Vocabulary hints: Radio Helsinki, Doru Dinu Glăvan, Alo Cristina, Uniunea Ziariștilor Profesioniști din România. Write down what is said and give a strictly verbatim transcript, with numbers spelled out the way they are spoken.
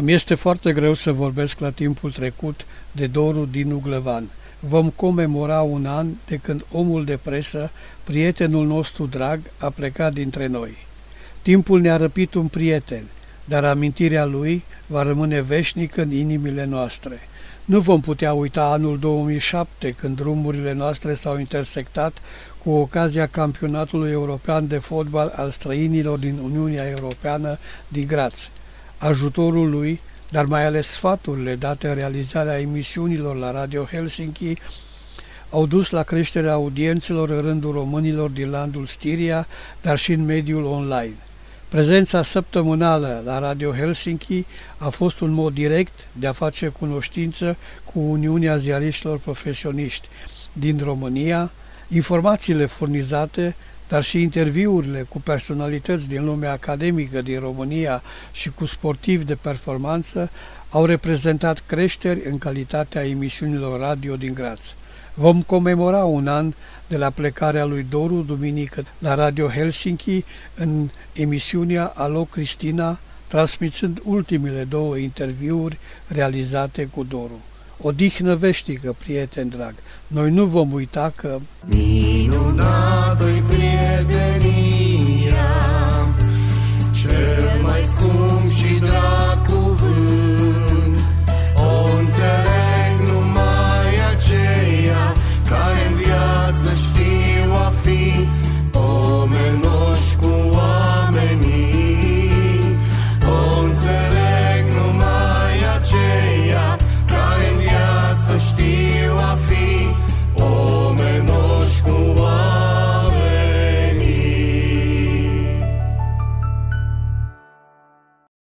Îmi este foarte greu să vorbesc la timpul trecut de Doru Dinu Glăvan. Vom comemora un an de când omul de presă, prietenul nostru drag, a plecat dintre noi. Timpul ne-a răpit un prieten, dar amintirea lui va rămâne veșnică în inimile noastre. Nu vom putea uita anul două mii șapte, când drumurile noastre s-au intersectat cu ocazia Campionatului European de Fotbal al străinilor din Uniunea Europeană din Graz. Ajutorul lui, dar mai ales sfaturile date în realizarea emisiunilor la Radio Helsinki, au dus la creșterea audiențelor în rândul românilor din landul Stiria, dar și în mediul online. Prezența săptămânală la Radio Helsinki a fost un mod direct de a face cunoștință cu Uniunea Ziariștilor Profesioniști din România, informațiile furnizate, dar și interviurile cu personalități din lumea academică din România și cu sportivi de performanță au reprezentat creșteri în calitatea emisiunilor radio din Graz. Vom comemora un an de la plecarea lui Doru duminică la Radio Helsinki în emisiunea Alo Cristina, transmițând ultimele două interviuri realizate cu Doru. Odihnă veșnică, prieten drag, noi nu vom uita că... Minunată-i prietenie.